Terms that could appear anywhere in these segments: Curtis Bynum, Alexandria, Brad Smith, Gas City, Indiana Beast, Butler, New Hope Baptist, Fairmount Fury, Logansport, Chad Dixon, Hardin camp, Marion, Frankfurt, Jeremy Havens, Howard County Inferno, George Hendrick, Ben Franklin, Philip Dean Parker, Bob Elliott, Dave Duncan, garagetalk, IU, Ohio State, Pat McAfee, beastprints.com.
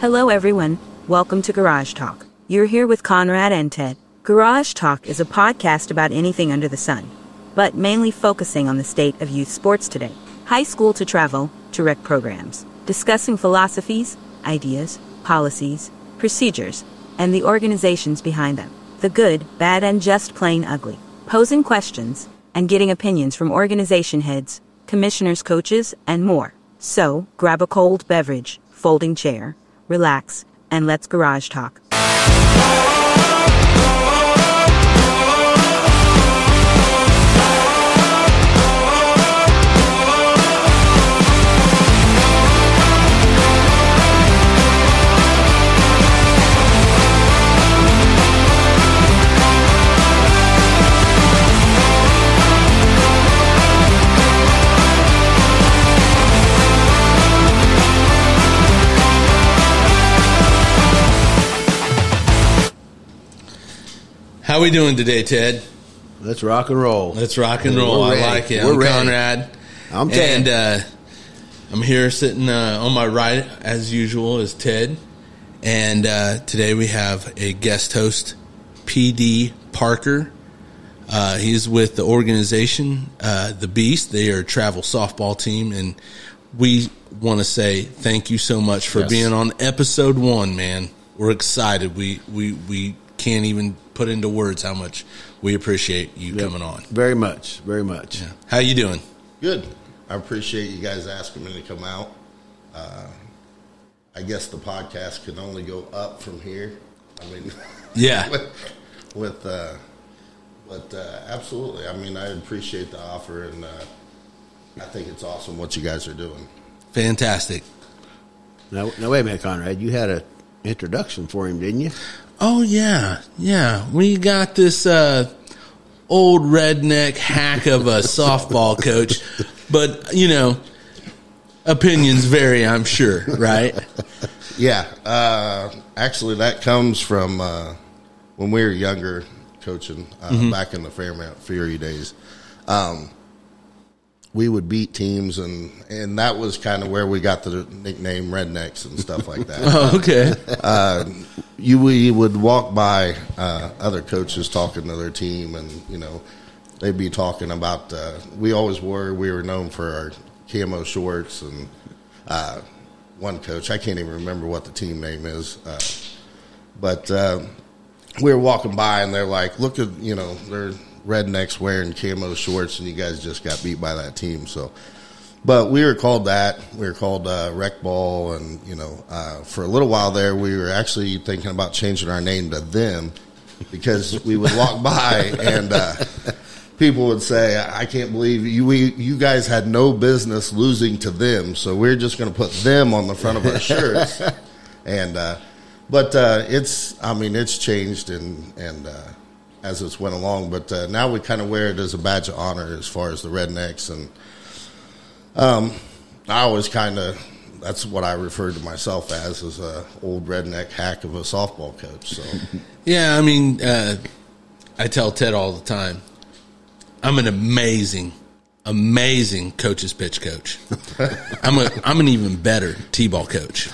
Hello everyone, welcome to Garage Talk. You're here with Conrad and Ted. Garage Talk is a podcast about anything under the sun, but mainly focusing on the state of youth sports today. High school to travel, to rec programs, discussing philosophies, ideas, policies, procedures, and the organizations behind them. The good, bad, and just plain ugly. Posing questions and getting opinions from organization heads, commissioners, coaches, and more. So, grab a cold beverage, folding chair, relax, and let's garage talk. How we doing today, Ted? Let's rock and roll. Let's rock and roll. I like it. I'm Conrad. I'm Ted. And I'm here sitting on my right, as usual, is Ted. And today we have a guest host, P.D. Parker. He's with the organization, The Beast. They are a travel softball team. And we want to say thank you so much for being on episode one, man. We're excited. We can't even put into words how much we appreciate you coming on. Very much, very much. Yeah. How you doing? Good. I appreciate you guys asking me to come out. I guess the podcast can only go up from here. I mean, absolutely. I mean, I appreciate the offer, and I think it's awesome what you guys are doing. Fantastic. Now wait a minute, Conrad. You had an introduction for him, didn't you? Oh, yeah. We got this old redneck hack of a softball coach, but, you know, opinions vary, I'm sure, right? Yeah. Actually, that comes from when we were younger coaching back in the Fairmount Fury days. We would beat teams, and that was kind of where we got the nickname rednecks and stuff like that. Oh, okay. We would walk by other coaches talking to their team, and, you know, they'd be talking about we were known for our camo shorts, and one coach, I can't even remember what the team name is, but we were walking by, and they're like, look at, you know, they're – rednecks wearing camo shorts, and you guys just got beat by that team. So, but we were called that. We were called rec ball, and, you know, for a little while there, we were actually thinking about changing our name to them, because we would walk by and people would say, "I can't believe you guys had no business losing to them." So we're just going to put them on the front of our shirts, and it's changed and as it's went along, but now we kind of wear it as a badge of honor as far as the rednecks, and I always kind of, that's what I refer to myself as a old redneck hack of a softball coach. So yeah, I mean, I tell Ted all the time, I'm an amazing coach's pitch coach. I'm an even better t-ball coach.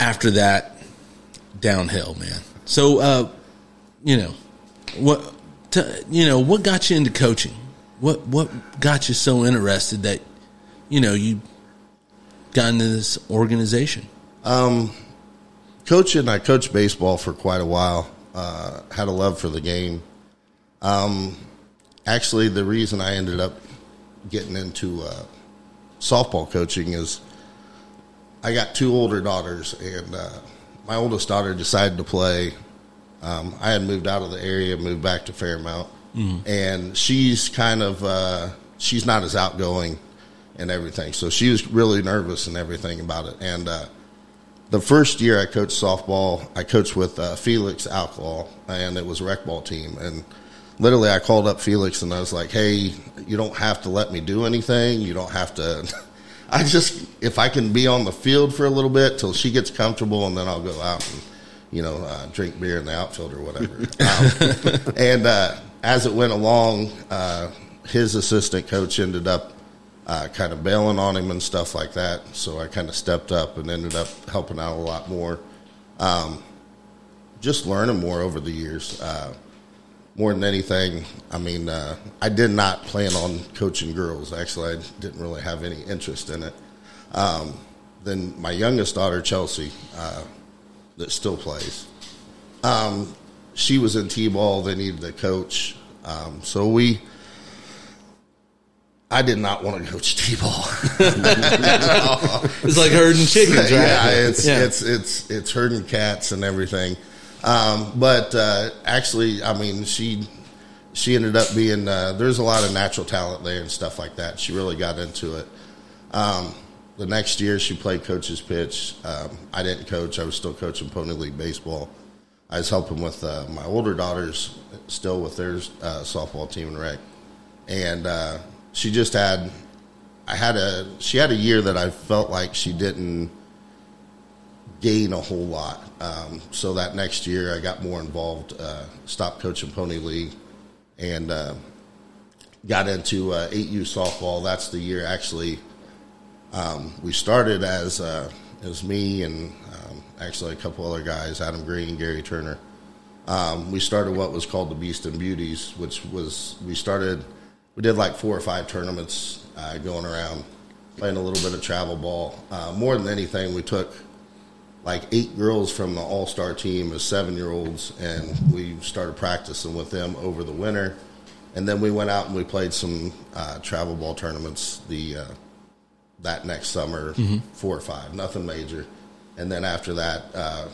After that, downhill, man. So what got you into coaching? What got you so interested that, you know, you got into this organization? Coaching, I coached baseball for quite a while. Had a love for the game. Actually, the reason I ended up getting into softball coaching is I got two older daughters, and my oldest daughter decided to play. I had moved out of the area, moved back to Fairmount, and she's kind of she's not as outgoing and everything, so she was really nervous and everything about it. And the first year I coached softball, I coached with Felix Alclaw, and it was a rec ball team. And literally, I called up Felix, and I was like, "Hey, you don't have to let me do anything. You don't have to. I just, if I can be on the field for a little bit till she gets comfortable, and then I'll go out and, you know, drink beer in the outfield or whatever." And as it went along, his assistant coach ended up kind of bailing on him and stuff like that. So I kind of stepped up and ended up helping out a lot more. Just learning more over the years. More than anything, I mean, I did not plan on coaching girls. Actually, I didn't really have any interest in it. Then my youngest daughter, Chelsea, that still plays, she was in T-ball. They needed a coach. I did not want to coach T-ball. It's like herding chickens, right? It's herding cats and everything. Actually, I mean, she ended up being, there's a lot of natural talent there and stuff like that. She really got into it. The next year she played coach's pitch. I didn't coach. I was still coaching Pony League baseball. I was helping with my older daughters, still with their softball team and rec. And she just had – she had a year that I felt like she didn't gain a whole lot. So that next year I got more involved, stopped coaching Pony League, and got into 8U softball. That's the year actually – we started as me and actually a couple other guys, Adam Green, Gary Turner. We started what was called the Beast and Beauties, which was we did like 4 or 5 tournaments going around, playing a little bit of travel ball. More than anything, we took like 8 girls from the all-star team as 7-year-olds, and we started practicing with them over the winter. And then we went out and we played some travel ball tournaments that next summer, 4 or 5, nothing major. And then after that,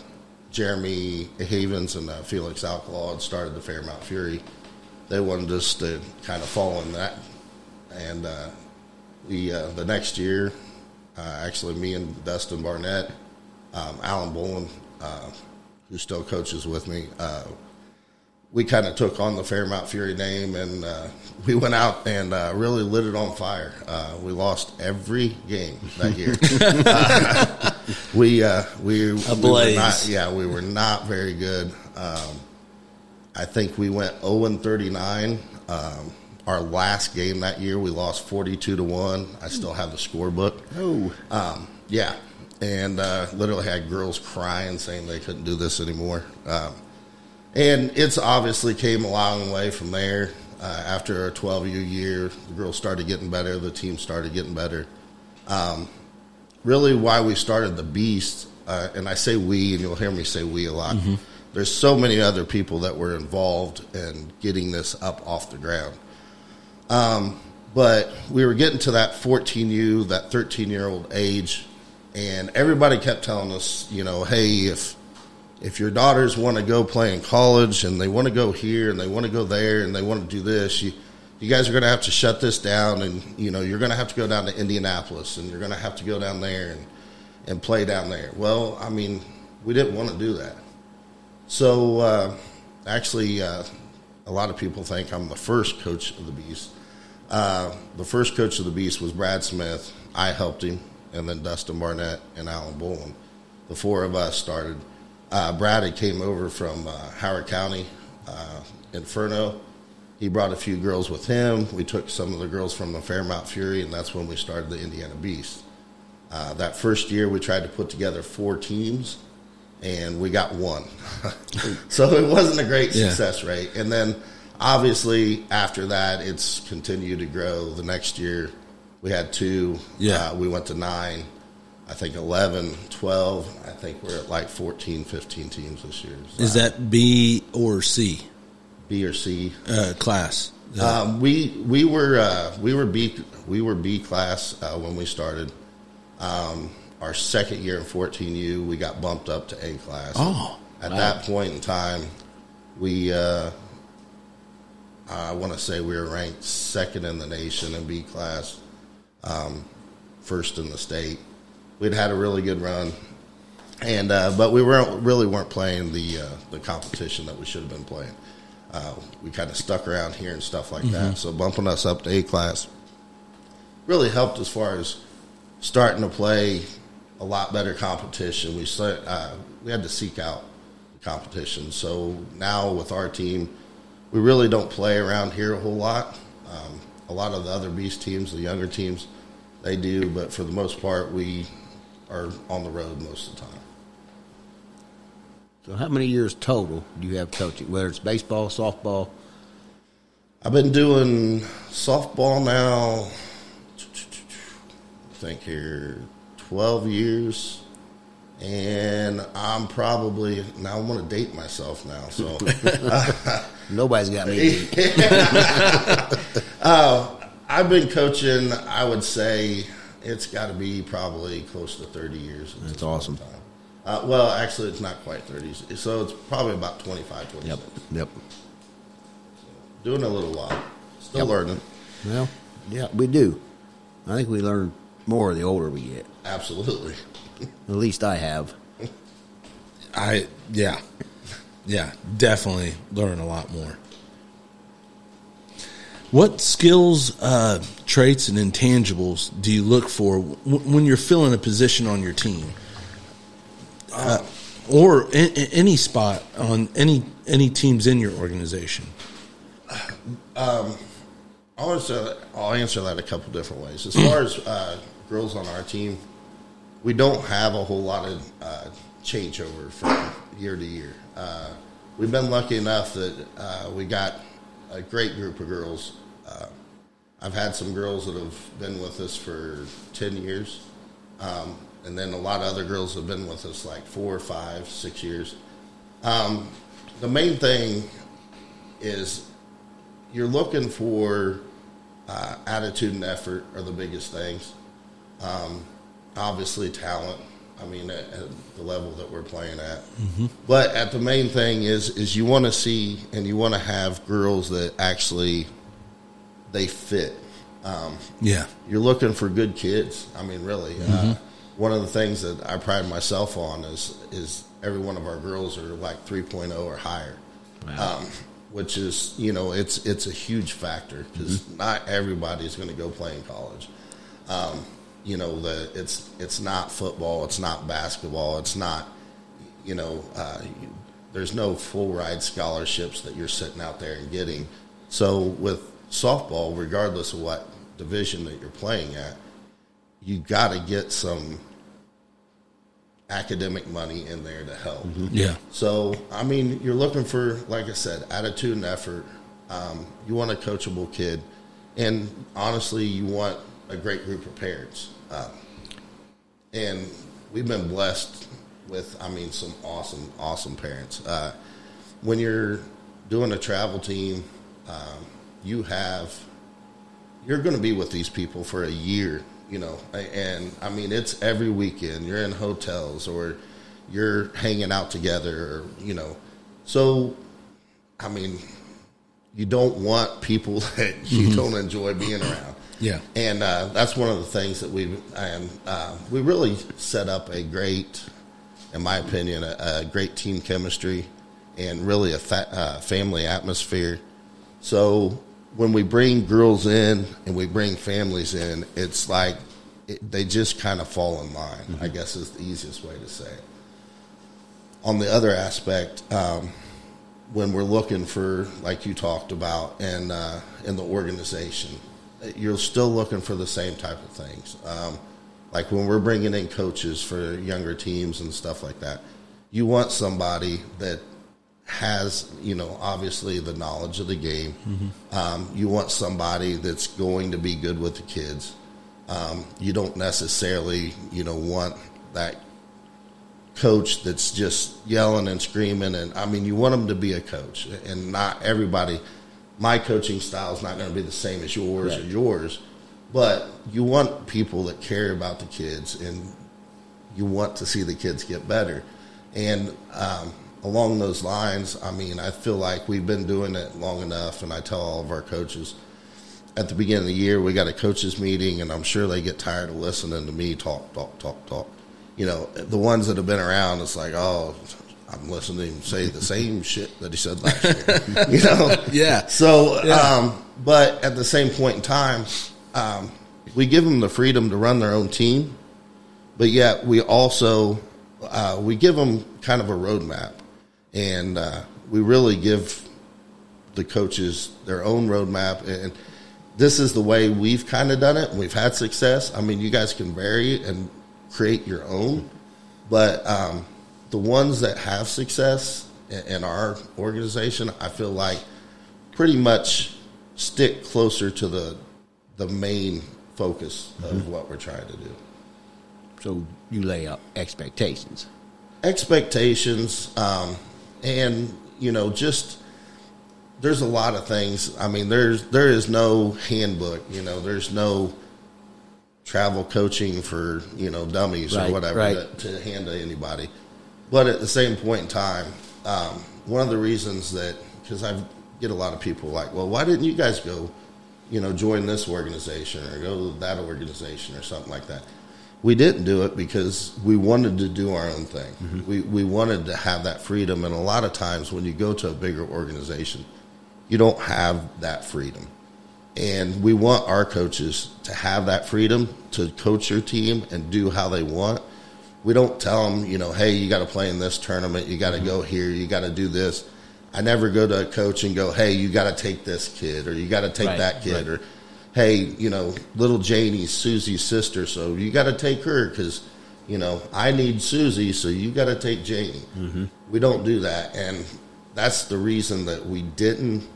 Jeremy Havens and Felix Alclaw had started the Fairmount Fury. They wanted us to kind of follow in that. And the next year, actually me and Dustin Barnett, Alan Bowen, who still coaches with me, we kind of took on the Fairmount Fury name, and we went out and really lit it on fire. We lost every game that year. We were not very good. I think we went 0-39. Our last game that year, we lost 42-1. I still have the scorebook. Oh, and literally had girls crying, saying they couldn't do this anymore. And it's obviously came a long way from there. After a 12U year, the girls started getting better. The team started getting better. Really why we started the Beast, and I say we, and you'll hear me say we a lot. Mm-hmm. There's so many other people that were involved in getting this up off the ground. But we were getting to that 14U, that 13-year-old age, and everybody kept telling us, you know, hey, if your daughters want to go play in college and they want to go here and they want to go there and they want to do this, you guys are going to have to shut this down, and, you know, you're going to have to go down to Indianapolis and you're going to have to go down there and play down there. Well, I mean, we didn't want to do that. So, a lot of people think I'm the first coach of the Beast. The first coach of the Beast was Brad Smith. I helped him, and then Dustin Barnett and Alan Bowen. The 4 of us started. Brad had came over from Howard County Inferno. He brought a few girls with him. We took some of the girls from the Fairmount Fury, and that's when we started the Indiana Beast. That first year, we tried to put together 4 teams, and we got 1. So it wasn't a great success rate. And then, obviously, after that, it's continued to grow. The next year, we had 2. Yeah. We went to 9. I think 11, 12. I think we're at like 14, 15 teams this year. So is that B or C? B or C class. We were B class when we started. Our second year in 14U, we got bumped up to A class. Oh, at that point in time, we I want to say we were ranked 2nd in the nation in B class, 1st in the state. We'd had a really good run, and but we weren't playing the competition that we should have been playing. We kind of stuck around here and stuff like that. So bumping us up to A class really helped as far as starting to play a lot better competition. We had to seek out the competition. So now with our team, we really don't play around here a whole lot. A lot of the other Beast teams, the younger teams – They do, but for the most part, we are on the road most of the time. So how many years total do you have coaching, whether it's baseball, softball? I've been doing softball now, I think here, 12 years. And I'm probably, now I want to date myself now, so. Nobody's got me. I've been coaching, I would say, it's got to be probably close to 30 years. That's awesome. Time. Well, actually, it's not quite 30, so it's probably about 25, 26. Yep. Doing a little while. Still learning. Well, yeah, we do. I think we learn more the older we get. Absolutely. At least I have. Yeah, definitely learn a lot more. What skills, traits, and intangibles do you look for when you're filling a position on your team? Or in any spot on any teams in your organization? I'll answer that a couple different ways. As far as girls on our team, we don't have a whole lot of changeover from year to year. We've been lucky enough that we got a great group of girls. I've had some girls that have been with us for 10 years. And then a lot of other girls have been with us like 4, 5, 6 years. The main thing is you're looking for attitude and effort are the biggest things. Obviously talent, I mean, at the level that we're playing at. Mm-hmm. But at the main thing is you want to see and you want to have girls that actually they fit. You're looking for good kids. I mean, really. Mm-hmm. One of the things that I pride myself on is every one of our girls are like 3.0 or higher, wow. Which is, you know, it's a huge factor because mm-hmm. not everybody's going to go play in college. You know, it's not football, it's not basketball, it's not, you know, there's no full ride scholarships that you're sitting out there and getting. So with softball, regardless of what division that you're playing at, you got to get some academic money in there to help. Mm-hmm. Yeah. So, I mean, you're looking for, like I said, attitude and effort. You want a coachable kid. And, honestly, you want a great group of parents. And we've been blessed with, I mean, some awesome, awesome parents. When you're doing a travel team, you're going to be with these people for a year. You know, and I mean, it's every weekend you're in hotels or you're hanging out together, or, you know, so, I mean, you don't want people that you mm-hmm. don't enjoy being around. Yeah. And that's one of the things that we really set up a great, in my opinion, a great team chemistry and really a family atmosphere. So when we bring girls in and we bring families in, it's like they just kind of fall in line, mm-hmm. I guess is the easiest way to say it. On the other aspect, when we're looking for, like you talked about, and in the organization, you're still looking for the same type of things. Like when we're bringing in coaches for younger teams and stuff like that, you want somebody that has, you know, obviously the knowledge of the game. Mm-hmm. You want somebody that's going to be good with the kids. You don't necessarily, you know, want that coach that's just yelling and screaming. And, I mean, you want them to be a coach. And not everybody, my coaching style is not going to be the same as yours right. or yours. But you want people that care about the kids and you want to see the kids get better. And, along those lines, I mean, I feel like we've been doing it long enough, and I tell all of our coaches, at the beginning of the year, we got a coaches meeting, and I'm sure they get tired of listening to me talk. You know, the ones that have been around, it's like, oh, I'm listening to him say the same shit that he said last year. You know? Yeah. So, yeah. But at the same point in time, we give them the freedom to run their own team, but yet we also we give them kind of a roadmap. And we really give the coaches their own roadmap. And this is the way we've kind of done it, and we've had success. I mean, you guys can vary and create your own, but the ones that have success in our organization, I feel like pretty much stick closer to the main focus of what we're trying to do. So you lay out expectations. And, you know, just there's a lot of things. I mean, there is no handbook, you know, there's no travel coaching for, you know, dummies or whatever to hand to anybody. But at the same point in time, one of the reasons that, because I get a lot of people like, well, why didn't you guys go, you know, join this organization or go to that organization or something like that? We didn't do it because we wanted to do our own thing. Mm-hmm. We wanted to have that freedom. And a lot of times when you go to a bigger organization, you don't have that freedom. And we want our coaches to have that freedom to coach your team and do how they want. We don't tell them, you know, hey, you got to play in this tournament. You got to go here. You got to do this. I never go to a coach and go, hey, you got to take this kid or you got to take that kid or, hey, you know, little Janie's Susie's sister, so you got to take her because, you know, I need Susie, so you got to take Janie. Mm-hmm. We don't do that, and that's the reason that we didn't,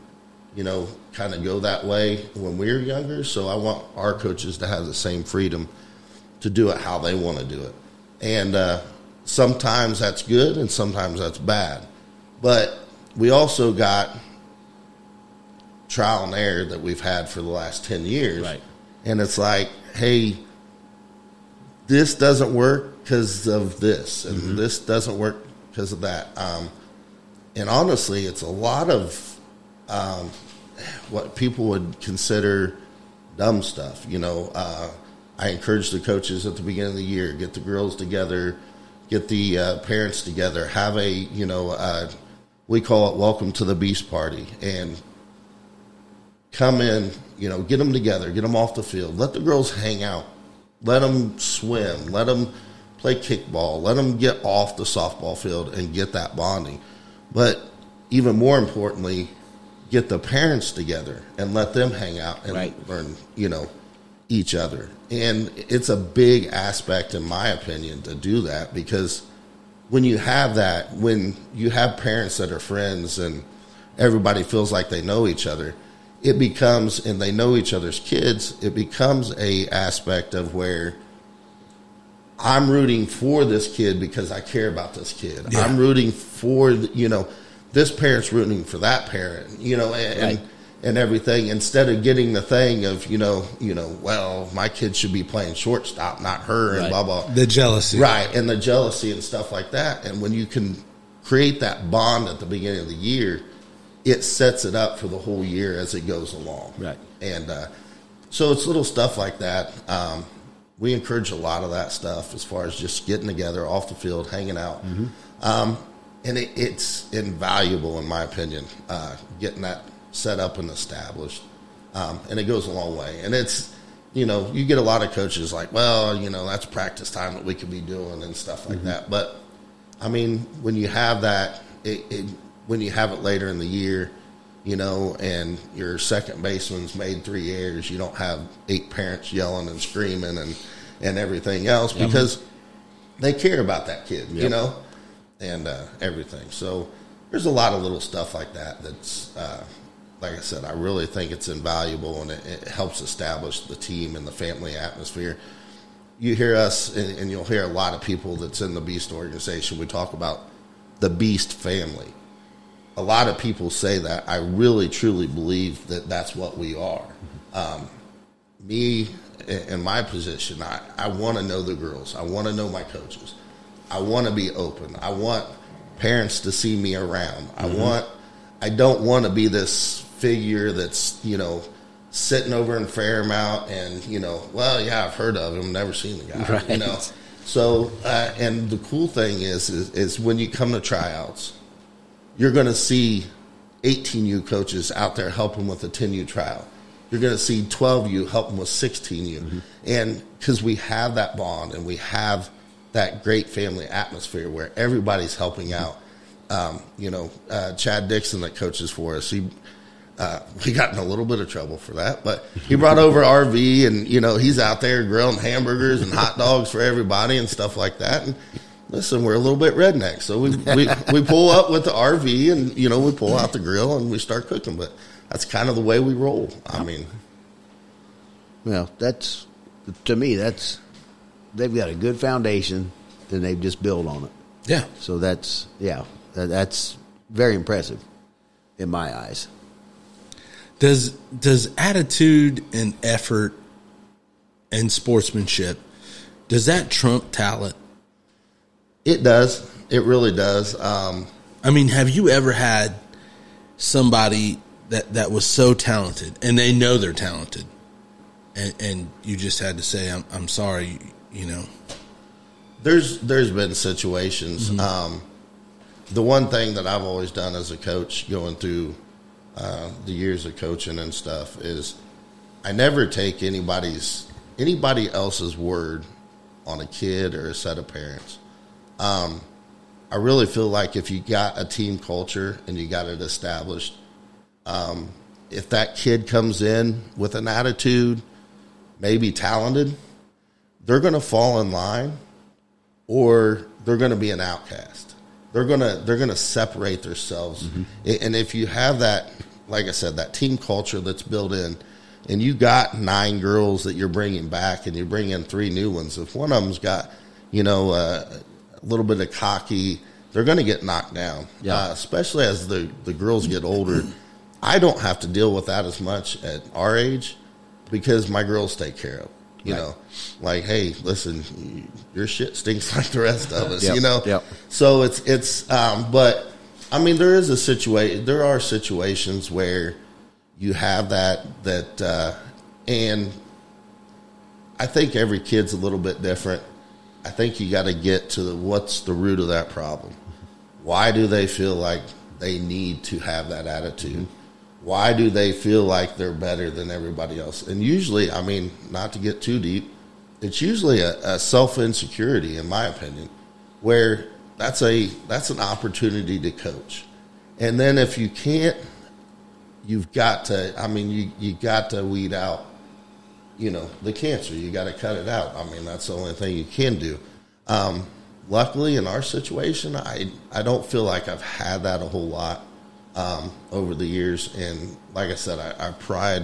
you know, kind of go that way when we were younger. So I want our coaches to have the same freedom to do it how they want to do it. And sometimes that's good and sometimes that's bad. But we also got trial and error that we've had for the last 10 years. Right. And it's like, hey, this doesn't work because of this, and this doesn't work because of that. And honestly, it's a lot of what people would consider dumb stuff. You know, I encourage the coaches at the beginning of the year, get the girls together, get the parents together, have a, you know, we call it Welcome to the Beast Party, and come in, you know, get them together, get them off the field, let the girls hang out, let them swim, let them play kickball, let them get off the softball field and get that bonding. But even more importantly, get the parents together and let them hang out and learn, you know, each other. And it's a big aspect, in my opinion, to do that, because when you have that, when you have parents that are friends and everybody feels like they know each other, it becomes, and they know each other's kids, it becomes a aspect of where I'm rooting for this kid because I care about this kid. Yeah. I'm rooting for, you know, this parent's rooting for that parent, you know, and everything, instead of getting the thing of, you know, well, my kid should be playing shortstop, not her, and blah, blah. The jealousy. Right, and the jealousy and stuff like that. And when you can create that bond at the beginning of the year, it sets it up for the whole year as it goes along. Right. And so it's little stuff like that. We encourage a lot of that stuff as far as just getting together, off the field, hanging out. Mm-hmm. And it's invaluable, in my opinion, getting that set up and established. And it goes a long way. And it's, you know, you get a lot of coaches like, well, you know, that's practice time that we could be doing and stuff like that. But, I mean, when you have that, when you have it later in the year, you know, and your second baseman's made 3 errors, you don't have 8 parents yelling and screaming and everything else, because they care about that kid, you know, and everything. So there's a lot of little stuff like that that's, like I said, I really think it's invaluable, and it helps establish the team and the family atmosphere. You hear us, and you'll hear a lot of people that's in the Beast organization, we talk about the Beast family. A lot of people say that. I really, truly believe that that's what we are. Me, in my position, I want to know the girls. I want to know my coaches. I want to be open. I want parents to see me around. I don't want to be this figure that's, you know, sitting over in Fairmount and, you know, well, yeah, I've heard of him, never seen the guy, you know. So, and the cool thing is when you come to tryouts, you're going to see 18U coaches out there helping with a 10U trial. You're going to see 12U helping with 16U. And because we have that bond and we have that great family atmosphere where everybody's helping out. You know, Chad Dixon that coaches for us, he We got in a little bit of trouble for that, but he brought over RV, and, you know, he's out there grilling hamburgers and hot dogs for everybody and stuff like that. And listen, we're a little bit redneck, so we pull up with the RV, and, you know, we pull out the grill and we start cooking. But that's kind of the way we roll. I mean, well, that's, to me, that's, they've got a good foundation, then they've just built on it. Yeah. So that's, yeah, that's very impressive in my eyes. Does attitude and effort and sportsmanship, does that trump talent? It does. It really does. I mean, have you ever had somebody that was so talented, and they know they're talented, and you just had to say, I'm sorry, you know? There's been situations. Mm-hmm. The one thing that I've always done as a coach going through the years of coaching and stuff is I never take anybody else's word on a kid or a set of parents. I really feel like if you got a team culture and you got it established, if that kid comes in with an attitude, maybe talented, they're going to fall in line, or they're going to be an outcast. They're gonna separate themselves, mm-hmm. and if you have that, like I said, that team culture that's built in, and you got 9 girls that you're bringing back, and you bring in 3 new ones. If one of them's got, you know, a little bit of cocky, they're gonna get knocked down. Yeah. Especially as the girls get older, I don't have to deal with that as much at our age because my girls take care of it. You know, like, hey, listen, your shit stinks like the rest of us, yep, you know? Yep. So but I mean, there are situations where you have that, and I think every kid's a little bit different. I think you got to get to what's the root of that problem. Why do they feel like they need to have that attitude? Mm-hmm. Why do they feel like they're better than everybody else? And usually, I mean, not to get too deep, it's usually a self-insecurity, in my opinion, where that's an opportunity to coach. And then if you can't, you've got to, I mean, you got to weed out, you know, the cancer. You got to cut it out. I mean, that's the only thing you can do. Luckily, in our situation, I don't feel like I've had that a whole lot. Over the years, and like I said, I pride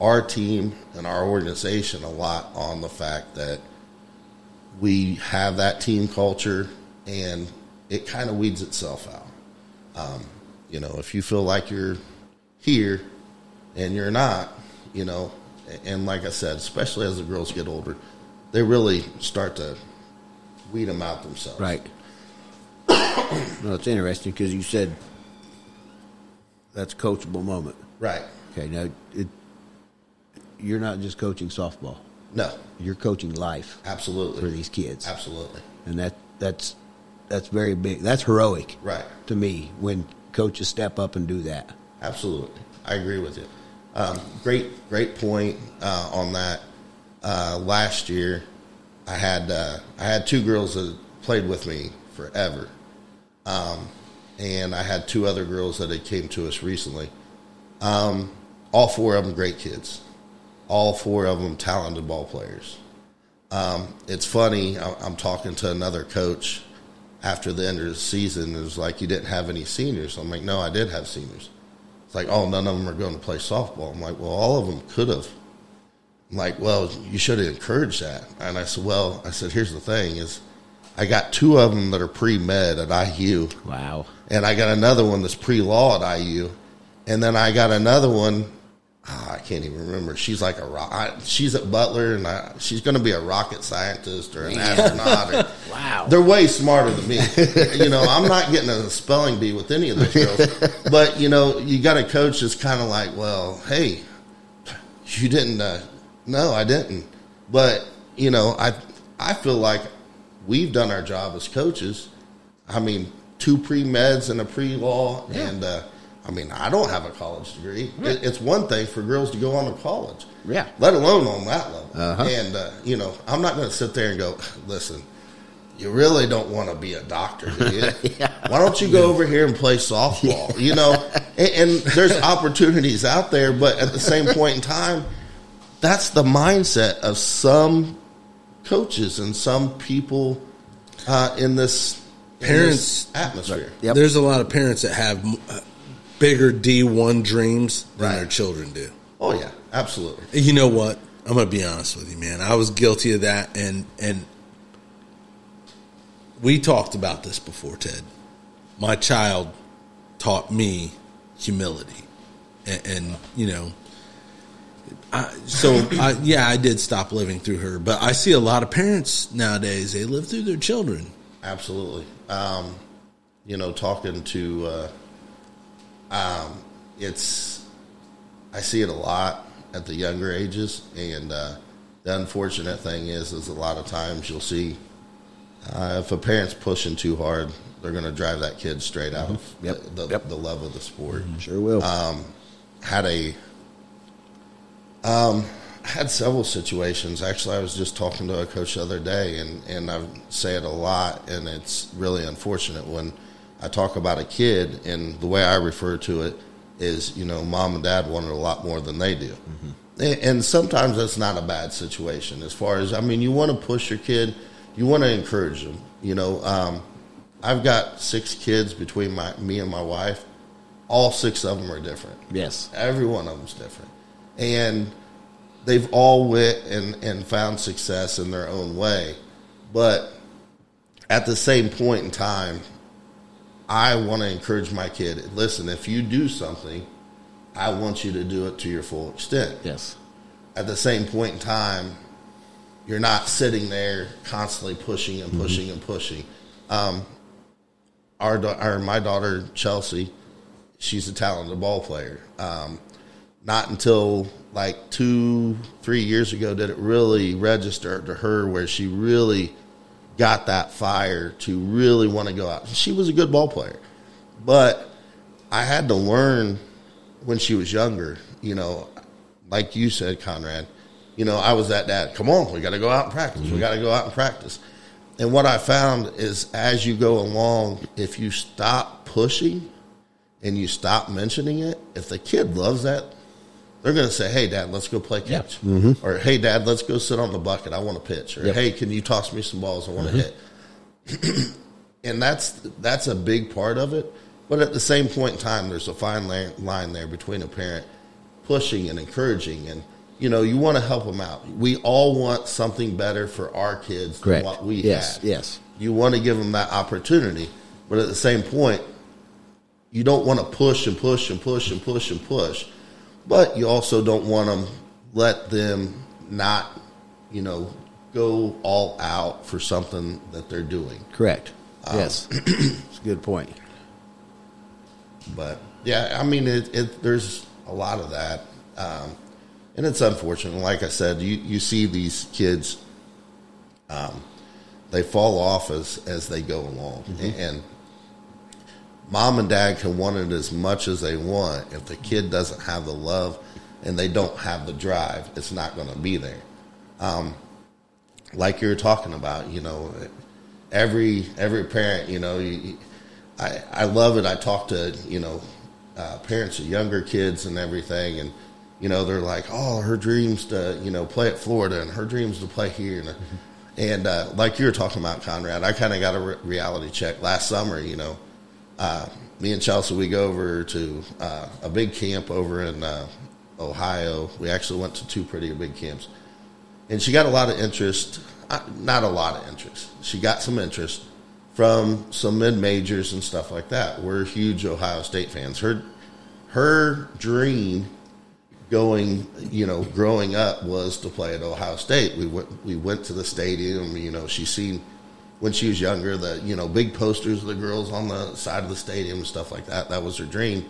our team and our organization a lot on the fact that we have that team culture, and it kind of weeds itself out. You know, if you feel like you're here and you're not, you know, and like I said, especially as the girls get older, they really start to weed them out themselves. Right. No, it's interesting because you said that's a coachable moment. Right. Okay, now you're not just coaching softball. No. You're coaching life. Absolutely. For these kids. Absolutely. And that's very big. That's heroic. Right. To me, when coaches step up and do that. Absolutely. I agree with you. Great point on that. Last year, I had 2 girls that played with me forever. And I had 2 other girls that had came to us recently. All 4 of them great kids. All 4 of them talented ball players. It's funny, I'm talking to another coach after the end of the season. It was like, you didn't have any seniors. I'm like, no, I did have seniors. It's like, oh, none of them are going to play softball. I'm like, well, all of them could have. I'm like, well, you should have encouraged that. And I said, well, here's the thing is, I got 2 of them that are pre-med at IU. Wow. And I got another one that's pre-law at IU. And then I got another one, I can't even remember. She's like she's at Butler, and she's going to be a rocket scientist or an astronaut. Or, wow. They're way smarter than me. You know, I'm not getting a spelling bee with any of those girls. But, you know, you got a coach that's kind of like, well, hey, you didn't. No, I didn't. But, you know, I feel like we've done our job as coaches. I mean, 2 pre-meds and a pre-law. Yeah. And, I mean, I don't have a college degree. Yeah. It's one thing for girls to go on to college, yeah, let alone on that level. Uh-huh. And, you know, I'm not going to sit there and go, listen, you really don't want to be a doctor, do you? Why don't you go over here and play softball? You know, and there's opportunities out there, but at the same point in time, that's the mindset of some coaches and some people in this parents atmosphere. Yep. There's a lot of parents that have bigger D1 dreams than their children do. Oh, yeah, absolutely. You know what? I'm going to be honest with you, man. I was guilty of that, and we talked about this before, Ted. My child taught me humility, and you know, I did stop living through her. But I see a lot of parents nowadays, they live through their children. Absolutely. You know, talking to, I see it a lot at the younger ages, and the unfortunate thing is a lot of times you'll see if a parent's pushing too hard, they're going to drive that kid straight out of the love of the sport. Mm-hmm. Sure will. Had several situations. Actually, I was just talking to a coach the other day, and I say it a lot, and it's really unfortunate when I talk about a kid, and the way I refer to it is, you know, mom and dad want it a lot more than they do. Mm-hmm. And sometimes that's not a bad situation as far as, I mean, you want to push your kid, you want to encourage them. You know, I've got 6 kids between me and my wife. All 6 of them are different. Yes. Every one of them's different. And they've all went and found success in their own way. But at the same point in time, I want to encourage my kid. Listen, if you do something, I want you to do it to your full extent. Yes. At the same point in time, you're not sitting there constantly pushing and pushing and pushing. My daughter, Chelsea, she's a talented ball player. Not until like 2-3 years ago did it really register to her where she really got that fire to really want to go out. She was a good ball player, but I had to learn when she was younger, you know, like you said, Conrad, you know, I was that dad. Come on, we got to go out and practice. Mm-hmm. We got to go out and practice. And what I found is as you go along, if you stop pushing and you stop mentioning it, if the kid loves that, they're going to say, hey, Dad, let's go play catch. Yep. Mm-hmm. Or, hey, Dad, let's go sit on the bucket. I want to pitch. Or, hey, can you toss me some balls? I want to hit. And that's a big part of it. But at the same point in time, there's a fine line there between a parent pushing and encouraging. And, you know, you want to help them out. We all want something better for our kids Correct. Than what we had. Yes. You want to give them that opportunity. But at the same point, you don't want to push and push and push and push and push. But you also don't want them, let them not, you know, go all out for something that they're doing. Correct. Yes. It's a good point. But, yeah, I mean, there's a lot of that. And it's unfortunate. Like I said, you see these kids, they fall off as they go along. Mm-hmm. And mom and dad can want it as much as they want. If the kid doesn't have the love and they don't have the drive, it's not going to be there. Like you were talking about, you know, every parent, you know, I love it. I talk to, you know, parents of younger kids and everything, and, you know, they're like, oh, her dream's to, you know, play at Florida, and her dream's to play here. And like you were talking about, Conrad, I kind of got a reality check last summer, you know. Me and Chelsea, we go over to a big camp over in Ohio. We actually went to 2 pretty big camps. And she got a lot of interest. Not a lot of interest. She got some interest from some mid-majors and stuff like that. We're huge Ohio State fans. Her dream going, you know, growing up was to play at Ohio State. We went to the stadium. You know, she seen when she was younger, the, you know, big posters of the girls on the side of the stadium and stuff like that. That was her dream.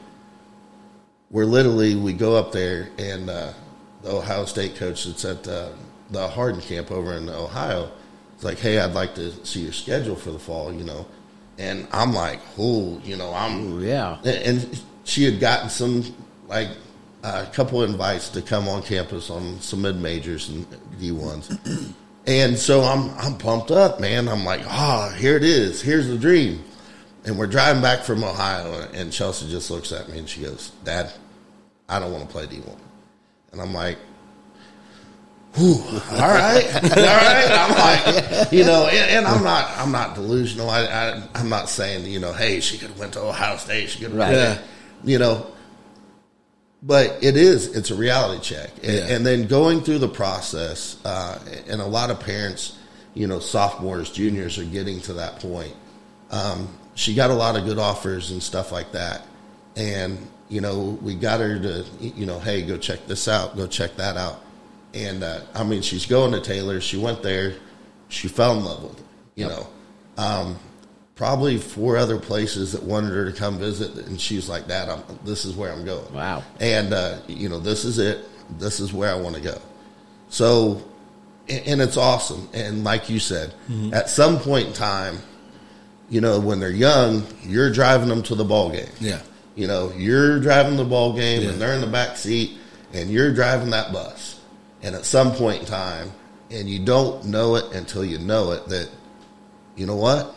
We're literally, we go up there, and the Ohio State coach that's at the Hardin camp over in Ohio, it's like, hey, I'd like to see your schedule for the fall, you know. And I'm like, oh, you know, And she had gotten some, like, a couple invites to come on campus on some mid-majors and D1s. And so I'm pumped up, man. I'm like, here it is. Here's the dream. And we're driving back from Ohio, and Chelsea just looks at me, and she goes, "Dad, I don't want to play D1. And I'm like, all right. I'm like, and I'm not delusional. I'm not saying, hey, she could have went to Ohio State. She could have but it's a reality check. And, and then going through the process, and a lot of parents, sophomores, juniors are getting to that point. She got a lot of good offers and stuff like that. And, we got her to, hey, go check this out, go check that out. And, she's going to Taylor. She went there. She fell in love with it, know. Probably 4 other places that wanted her to come visit, and she's like, "Dad, this is where I'm going." Wow. And, this is it. This is where I want to go. So, and it's awesome. And like you said, at some point in time, when they're young, you're driving them to the ball game. Yeah. You're driving the ball game, and they're in the back seat, and you're driving that bus. And at some point in time, and you don't know it until you know it, that,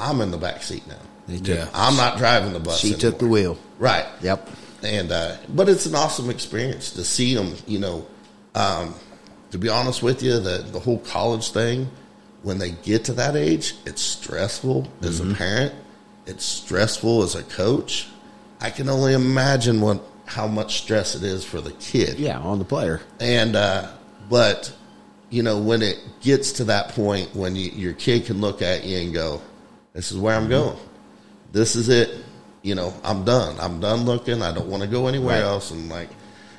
I'm in the back seat now. Yeah. I'm not driving the bus anymore. She took the wheel. Right. Yep. And but it's an awesome experience to see them, to be honest with you, the whole college thing, when they get to that age, it's stressful as a parent. It's stressful as a coach. I can only imagine how much stress it is for the kid. Yeah, on the player. And but when it gets to that point when your kid can look at you and go, "This is where I'm going. This is it. I'm done. I'm done looking. I don't want to go anywhere else." And like,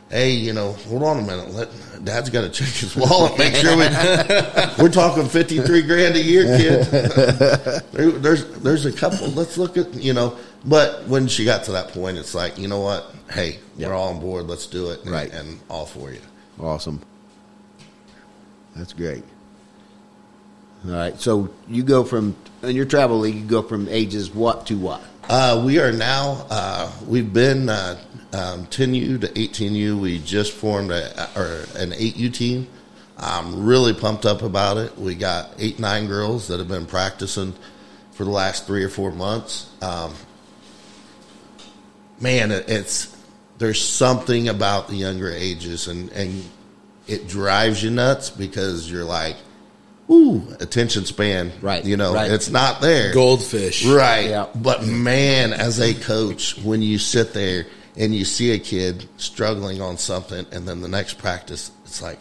hey, hold on a minute. Dad's got to check his wallet. Make sure we're talking $53,000 a year, kid. There's a couple. Let's look at But when she got to that point, it's like, you know what? Hey, we're all on board. Let's do it. And all for you. Awesome. That's great. All right. So you go from, in your travel league, you go from ages what to what? We are now, we've been 10U to 18U. We just formed an 8U team. I'm really pumped up about it. We got 8, 9 girls that have been practicing for the last 3 or 4 months. Man, there's something about the younger ages, and it drives you nuts because you're like, ooh, attention span. Right. It's not there. Goldfish. Right. Yeah. But, man, as a coach, when you sit there and you see a kid struggling on something, and then the next practice, it's like,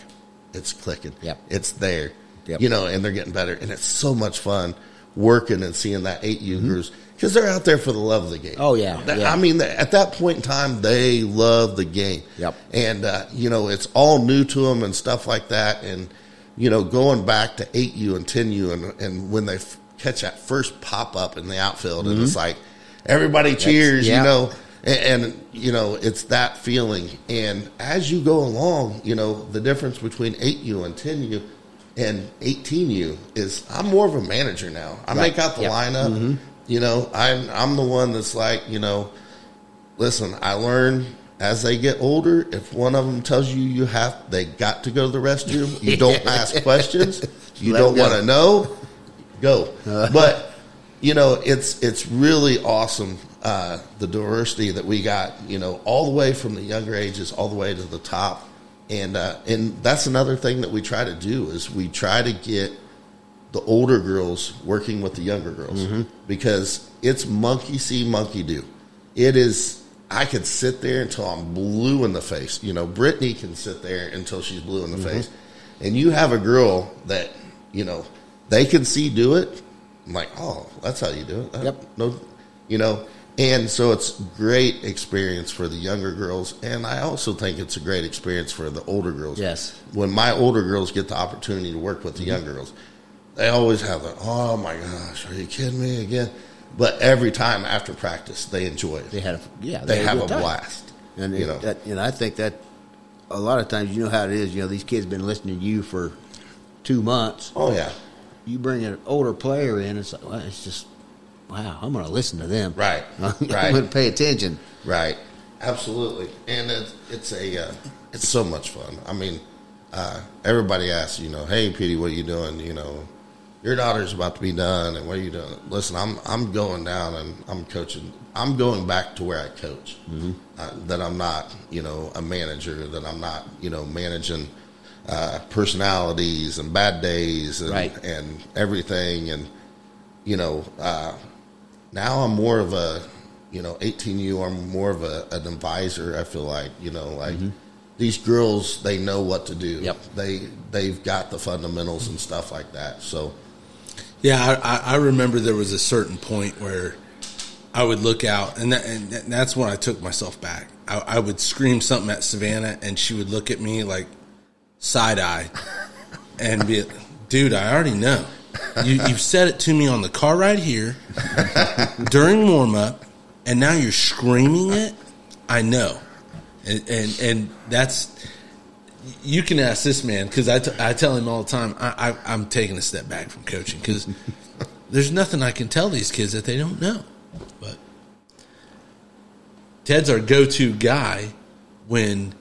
it's clicking. Yep. It's there. Yep. And they're getting better. And it's so much fun working and seeing that 8U groups. Because they're out there for the love of the game. Oh, yeah. I mean, at that point in time, they love the game. Yep. And, it's all new to them and stuff like that. And, going back to 8U and 10U and when they catch that first pop-up in the outfield, and it's like everybody cheers, and it's that feeling. And as you go along, the difference between 8U and 10U and 18U is I'm more of a manager now. I make out the lineup. I'm the one that's like, listen, I learn as they get older, if one of them tells you they got to go to the restroom, you don't ask questions, you don't want to know, go. But, it's really awesome, the diversity that we got, all the way from the younger ages, all the way to the top. And that's another thing that we try to do is we try to get the older girls working with the younger girls because it's monkey see, monkey do. It is, I could sit there until I'm blue in the face. Brittany can sit there until she's blue in the face. And you have a girl that, they can see do it. I'm like, that's how you do it. And so it's great experience for the younger girls, and I also think it's a great experience for the older girls. Yes. When my older girls get the opportunity to work with the younger girls, they always have that, oh, my gosh, are you kidding me again? But every time after practice, they enjoy it. They have a blast. And I think that a lot of times, you know how it is. These kids have been listening to you for 2 months. Oh, yeah. You bring an older player in, it's like, it's just, wow, I'm going to listen to them. Right, I'm going to pay attention. Right, absolutely. And it's so much fun. I mean, everybody asks, you know, hey, Petey, what are you doing? You know, your daughter's about to be done, and what are you doing? Listen, I'm going down and I'm coaching. I'm going back to where I coach. Mm-hmm. That I'm not, you know, a manager. That I'm not, you know, managing personalities and bad days and, right. and everything. And, you know, now I'm more of a, you know, 18U, I'm more of an advisor, I feel like, you know, like mm-hmm. these girls, they know what to do. Yep. They've got the fundamentals and stuff like that. So, yeah, I remember there was a certain point where I would look out, and that's when I took myself back. I would scream something at Savannah, and she would look at me like side-eye and be like, dude, I already know. You've said it to me on the car ride here during warm-up. And now you're screaming it? I know. And that's – you can ask this man because I tell him all the time, I'm taking a step back from coaching because there's nothing I can tell these kids that they don't know. But Ted's our go-to guy when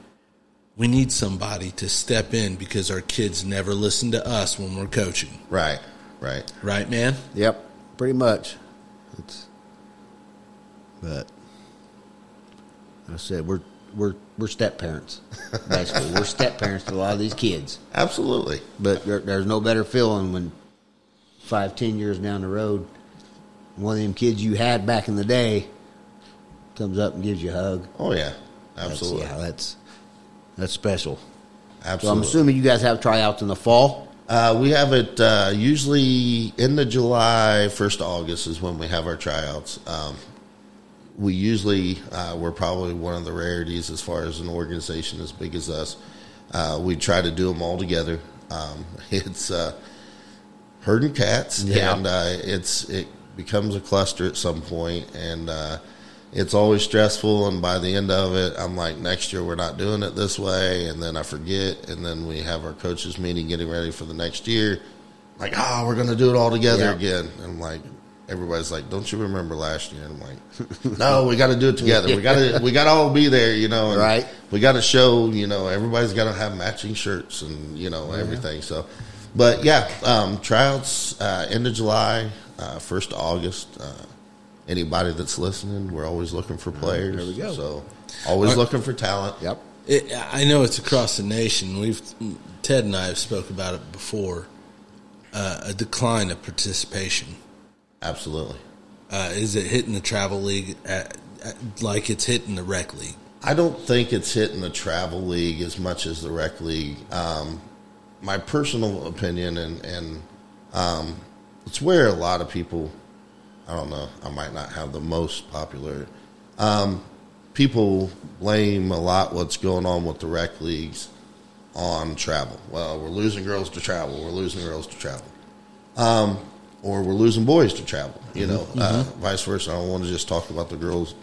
we need somebody to step in because our kids never listen to us when we're coaching. Right, right. Right, man? Yep, pretty much. But like I said, we're step parents, basically. We're step parents to a lot of these kids. Absolutely. But there's no better feeling when 5-10 years down the road, one of them kids you had back in the day comes up and gives you a hug. Oh yeah, absolutely. That's special. Absolutely. So I'm assuming you guys have tryouts in the fall. We have it usually end of July, 1st of August is when we have our tryouts. We usually, we're probably one of the rarities as far as an organization as big as us. We try to do them all together. It's herding cats, yeah. and it becomes a cluster at some point, and it's always stressful, and by the end of it, I'm like, next year we're not doing it this way, and then I forget, and then we have our coaches meeting getting ready for the next year. Like, we're going to do it all together yeah. again. And I'm like... Everybody's like, "Don't you remember last year?" And I'm like, "No, we got to do it together. We got to all be there, you know. And right? We got to show, you know. Everybody's got to have matching shirts and you know everything. Yeah. So, but yeah, tryouts end of July, 1st of August. Anybody that's listening, we're always looking for players. There we go. So, always looking for talent. Yep. I know it's across the nation. Ted and I have spoke about it before. A decline of participation. Absolutely. Is it hitting the travel league like it's hitting the rec league? I don't think it's hitting the travel league as much as the rec league. My personal opinion, and it's where a lot of people, I don't know, I might not have the most popular. People blame a lot what's going on with the rec leagues on travel. Well, we're losing girls to travel. Or we're losing boys to travel, you know, mm-hmm. Vice versa. I don't want to just talk about the girls,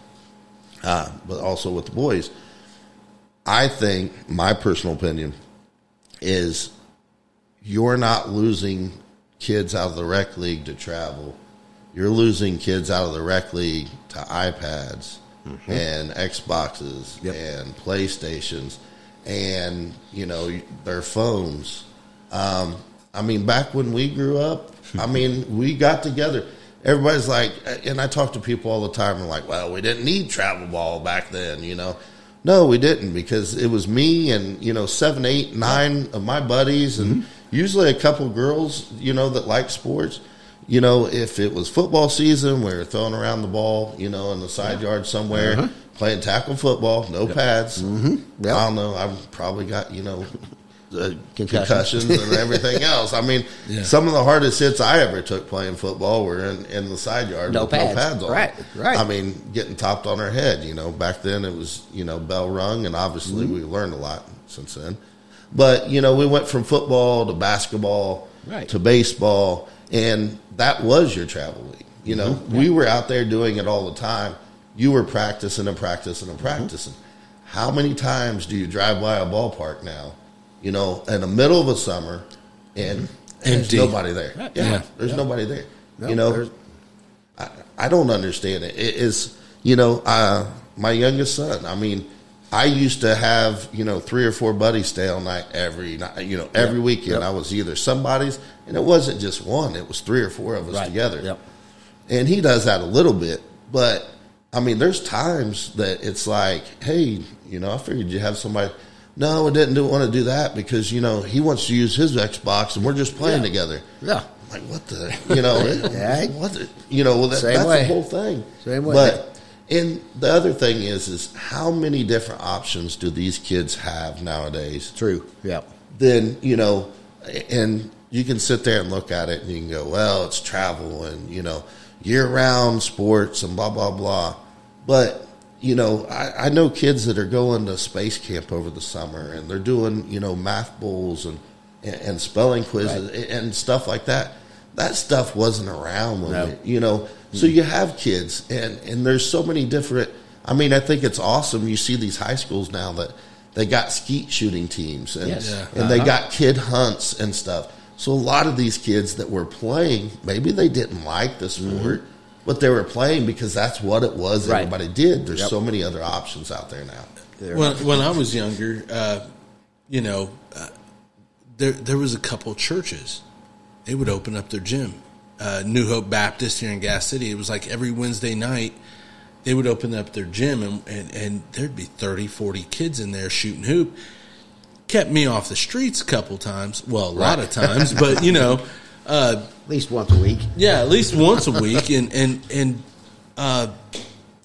but also with the boys. I think my personal opinion is you're not losing kids out of the rec league to travel. You're losing kids out of the rec league to iPads mm-hmm. and Xboxes yep. and PlayStations and, you know, their phones. I mean, back when we grew up, I mean, we got together. Everybody's like, and I talk to people all the time. I'm like, well, we didn't need travel ball back then, you know. No, we didn't because it was me and, you know, 7, 8, 9 of my buddies and mm-hmm. usually a couple girls, you know, that like sports. You know, if it was football season, we were throwing around the ball, you know, in the side yard somewhere, uh-huh. playing tackle football, no yep. pads. Mm-hmm. Yep. I don't know. I've probably got, you know, concussions and everything else. I mean, yeah. some of the hardest hits I ever took playing football were in the side yard with no pads on. Right. I mean, getting topped on our head, you know. Back then it was, you know, bell rung, and obviously mm-hmm. we learned a lot since then. But, you know, we went from football to basketball right. to baseball, and that was your travel league. You know, mm-hmm. we were out there doing it all the time. You were practicing. Mm-hmm. How many times do you drive by a ballpark now? You know, in the middle of the summer, and there's nobody there. Right. Yeah, there's nobody there. No, you know, I don't understand it. It is, you know, my youngest son. I mean, I used to have, you know, 3 or 4 buddies stay all night every night, you know, every weekend. Yep. I was either somebody's, and it wasn't just one. It was 3 or 4 of us together. Yep. And he does that a little bit. But, I mean, there's times that it's like, hey, you know, I figured you have somebody. No, I didn't want to do that because, you know, he wants to use his Xbox, and we're just playing together. Yeah. Like, what the, you know, that's the whole thing. Same way. But, and the other thing is how many different options do these kids have nowadays? True. Yeah. Then, you know, and you can sit there and look at it and you can go, well, it's travel and, you know, year-round sports and blah, blah, blah. But, you know, I know kids that are going to space camp over the summer and they're doing, you know, math bowls and spelling quizzes and stuff like that. That stuff wasn't around when you know. So you have kids, and there's so many different. I mean, I think it's awesome. You see these high schools now that they got skeet shooting teams, and and they got kid hunts and stuff. So a lot of these kids that were playing, maybe they didn't like the sport, but they were playing because that's what it was. Everybody did. There's so many other options out there now. When I was younger, you know, there was a couple churches. They would open up their gym. New Hope Baptist here in Gas City, it was like every Wednesday night they would open up their gym, and there'd be 30, 40 kids in there shooting hoop. Kept me off the streets a couple times. Well, a lot of times, but, you know. At least once a week. Yeah, at least once a week. And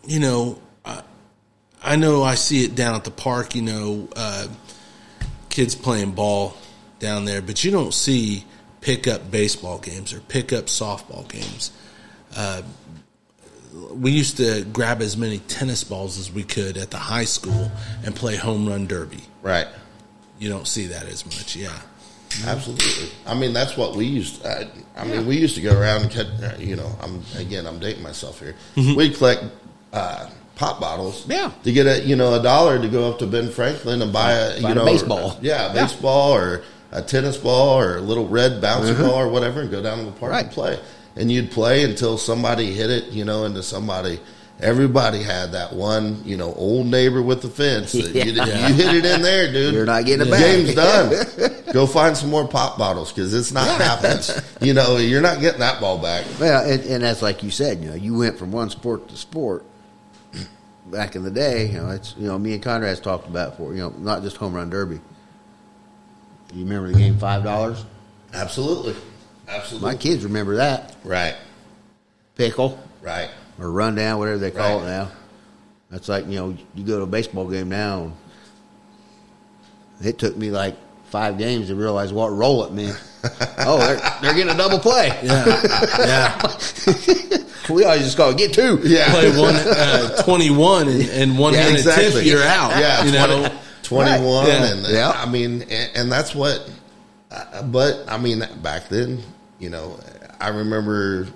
you know, I know I see it down at the park, you know, kids playing ball down there, but you don't see – pick up baseball games or pick up softball games. We used to grab as many tennis balls as we could at the high school and play home run derby. Right. You don't see that as much, Absolutely. I mean, that's what we used. I mean, we used to go around and cut, you know, I'm dating myself here. Mm-hmm. We'd collect pop bottles to get a dollar to go up to Ben Franklin and buy a baseball. Baseball or a tennis ball or a little red bouncy ball or whatever, and go down to the park and play. And you'd play until somebody hit it, you know, into somebody. Everybody had that one, you know, old neighbor with the fence. That you hit it in there, dude. You're not getting it back. Game's done. Go find some more pop bottles because it's not happening. You know, you're not getting that ball back. Well, and that's like you said, you know, you went from one sport to sport. Back in the day, you know, it's, you know, me and Conrad's talked about it before, you know, not just home run derby. You remember the game $5? Absolutely. Absolutely. My kids remember that. Right. Pickle. Right. Or rundown, whatever they call it now. That's like, you know, you go to a baseball game now. It took me like 5 games to realize what role it meant. Oh, they're getting a double play. We always just go get 2. Yeah. Play 21 and 1 minute tip, you're out. Yeah. You know. 21, I mean, and that's what, but, I mean, back then, you know, I remember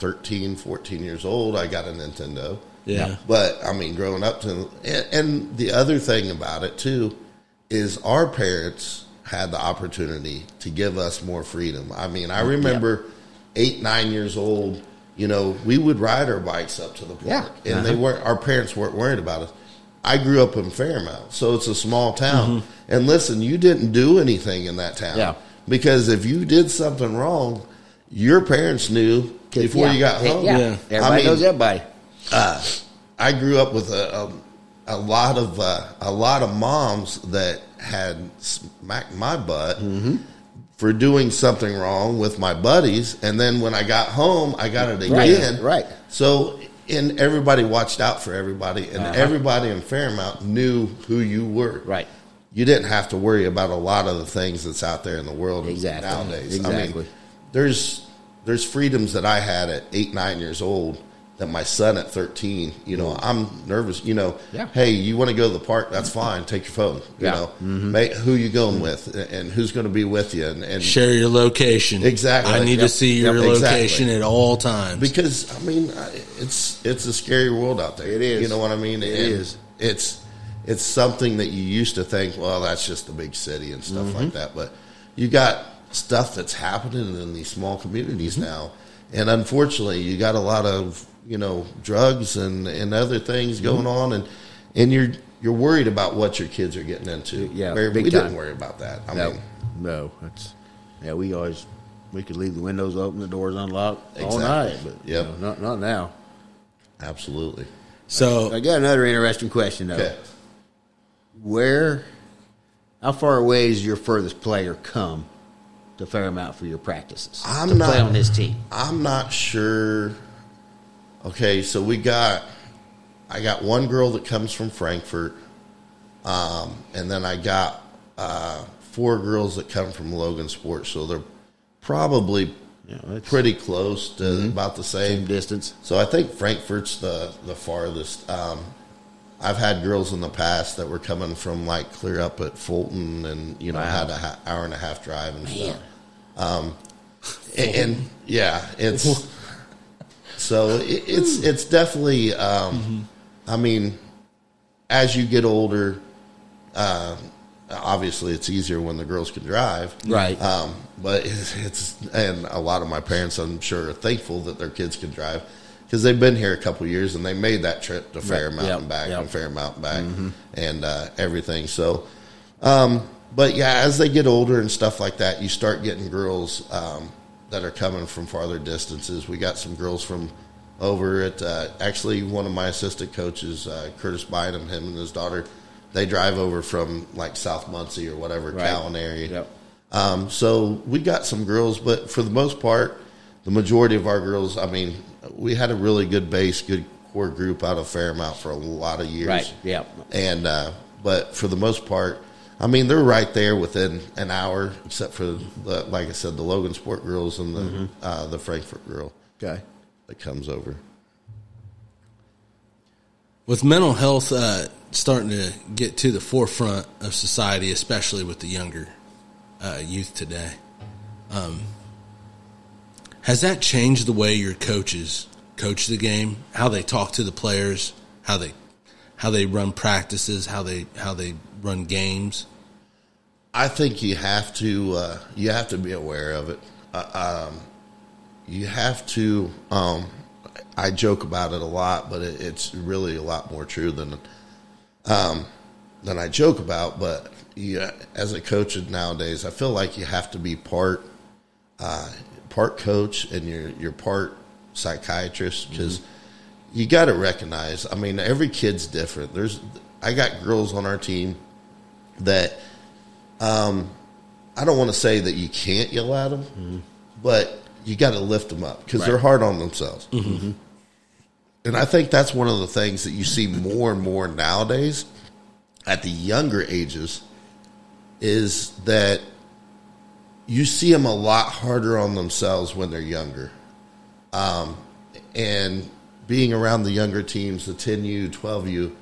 13, 14 years old, I got a Nintendo. Yeah. But, I mean, growing up to, and the other thing about it, too, is our parents had the opportunity to give us more freedom. I mean, I remember 8, 9 years old, you know, we would ride our bikes up to the park, and they weren't, our parents weren't worried about us. I grew up in Fairmount, so it's a small town. Mm-hmm. And listen, you didn't do anything in that town. Yeah. Because if you did something wrong, your parents knew before you got home. Yeah. Everybody knows everybody. I grew up with a lot of moms that had smacked my butt for doing something wrong with my buddies. And then when I got home, I got it again. Right. So... and everybody watched out for everybody, and everybody in Fairmount knew who you were. Right. You didn't have to worry about a lot of the things that's out there in the world nowadays. Exactly. I mean, there's freedoms that I had at 8, 9 years old that my son at 13, you know, I'm nervous. You know, hey, you want to go to the park? That's fine. Take your phone. You know, who you going with and who's going to be with you. And share your location. Exactly. I need to see your location at all times. Because, I mean, it's a scary world out there. It is. You know what I mean? It is. It's something that you used to think, well, that's just the big city and stuff like that. But you got stuff that's happening in these small communities now. And unfortunately, you got a lot of, you know, drugs and other things going on, and you're you're worried about what your kids are getting into. Yeah, Mary, we didn't worry about that. I mean, no. We could leave the windows open, the doors unlocked all night, but you know, not now. Absolutely. So I got another interesting question though. Okay. How far away is your furthest player come to Fairmount for your practices to play on this team? I'm not sure. Okay, so I got one girl that comes from Frankfurt, and then I got four girls that come from Logansport, so they're probably pretty close to about the same distance. So I think Frankfurt's the farthest. I've had girls in the past that were coming from, like, clear up at Fulton and, had an hour and a half drive and stuff. It's so it's definitely, I mean, as you get older, obviously it's easier when the girls can drive. Right. But and a lot of my parents, I'm sure, are thankful that their kids can drive, because they've been here a couple of years, and they made that trip to Fairmount and back and Fairmount back and everything. So, but, as they get older and stuff like that, you start getting girls that are coming from farther distances. We got some girls from over at actually one of my assistant coaches, Curtis Bynum, him and his daughter, they drive over from, like, South Muncie or whatever, Cowan area. Yep. So we got some girls, but for the most part, the majority of our girls, I mean, we had a really good base, good core group out of Fairmount for a lot of years. Right, yeah. And, but for the most part, I mean, they're right there within an hour, except for, like I said, the Logansport girls and the Frankfurt girl that comes over. With mental health starting to get to the forefront of society, especially with the younger youth today, has that changed the way your coaches coach the game, how they talk to the players, how they run practices, how they run games? I think you have to be aware of it. You have to. I joke about it a lot, but it's really a lot more true than I joke about. But as a coach nowadays, I feel like you have to be part coach and you're part psychiatrist, because you got to recognize, I mean, every kid's different. I got girls on our team that I don't want to say that you can't yell at them, but you got to lift them up, because they're hard on themselves. And I think that's one of the things that you see more and more nowadays at the younger ages, is that you see them a lot harder on themselves when they're younger. And being around the younger teams, the 10U, 12U,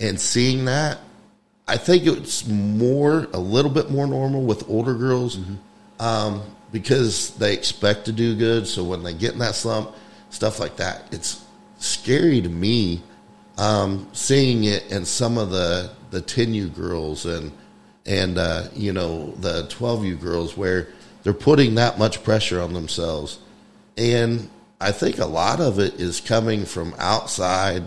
and seeing that, I think it's a little bit more normal with older girls because they expect to do good. So when they get in that slump, stuff like that, it's scary to me seeing it in some of the 10U girls and the 12U girls, where they're putting that much pressure on themselves. And I think a lot of it is coming from outside,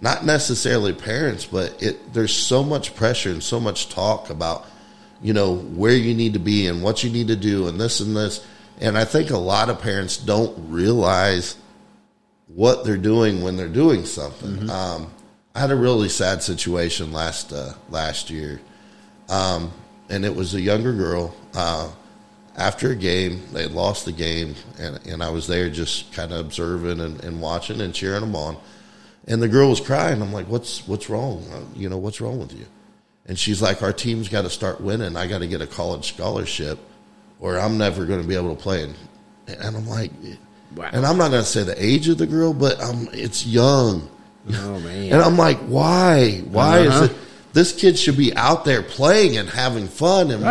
not necessarily parents, but there's so much pressure and so much talk about, where you need to be and what you need to do and this and this. And I think a lot of parents don't realize what they're doing when they're doing something. I had a really sad situation last year. And it was a younger girl. After a game, they had lost the game, and I was there just kind of observing and watching and cheering them on. And the girl was crying. I'm like, what's wrong? What's wrong with you? And she's like, our team's got to start winning. I got to get a college scholarship, or I'm never going to be able to play. And I'm like, wow. And I'm not going to say the age of the girl, but it's young. Oh, man. And I'm like, why? Why is it? This kid should be out there playing and having fun. And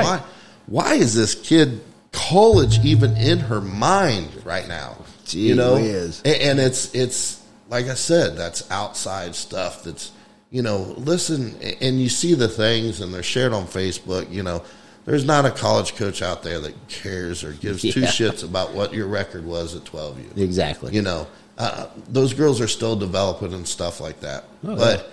why is this kid college even in her mind right now? Gee, it is. And it's like I said, that's outside stuff. That's, listen, and you see the things and they're shared on Facebook. There's not a college coach out there that cares or gives two shits about what your record was at 12U. Exactly. Those girls are still developing and stuff like that. Oh, but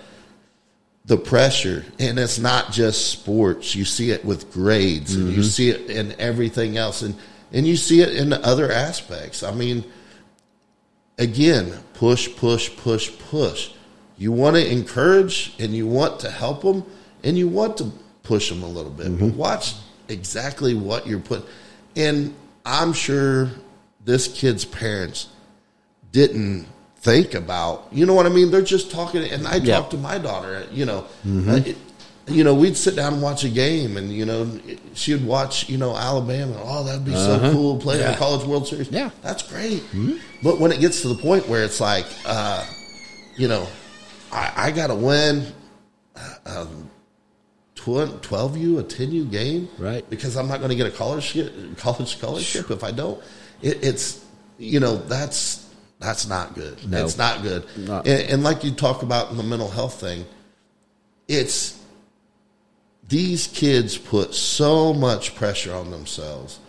the pressure, and it's not just sports. You see it with grades, and you see it in everything else, and you see it in the other aspects. I mean, again, push, push, push, push. You want to encourage, and you want to help them, and you want to push them a little bit. But watch exactly what you're putting. And I'm sure this kid's parents didn't think about, you know what I mean? They're just talking, and I talked to my daughter, you know, we'd sit down and watch a game, and, you know, she would watch, you know, Alabama. Oh, that'd be so cool, playing in the College World Series. Yeah. That's great. But when it gets to the point where it's like, you know, I got to win 12U, a 10U game, right? Because I'm not going to get a college scholarship if I don't. It's, you know, that's not good. No. It's not good. And like you talk about in the mental health thing, it's these kids put so much pressure on themselves.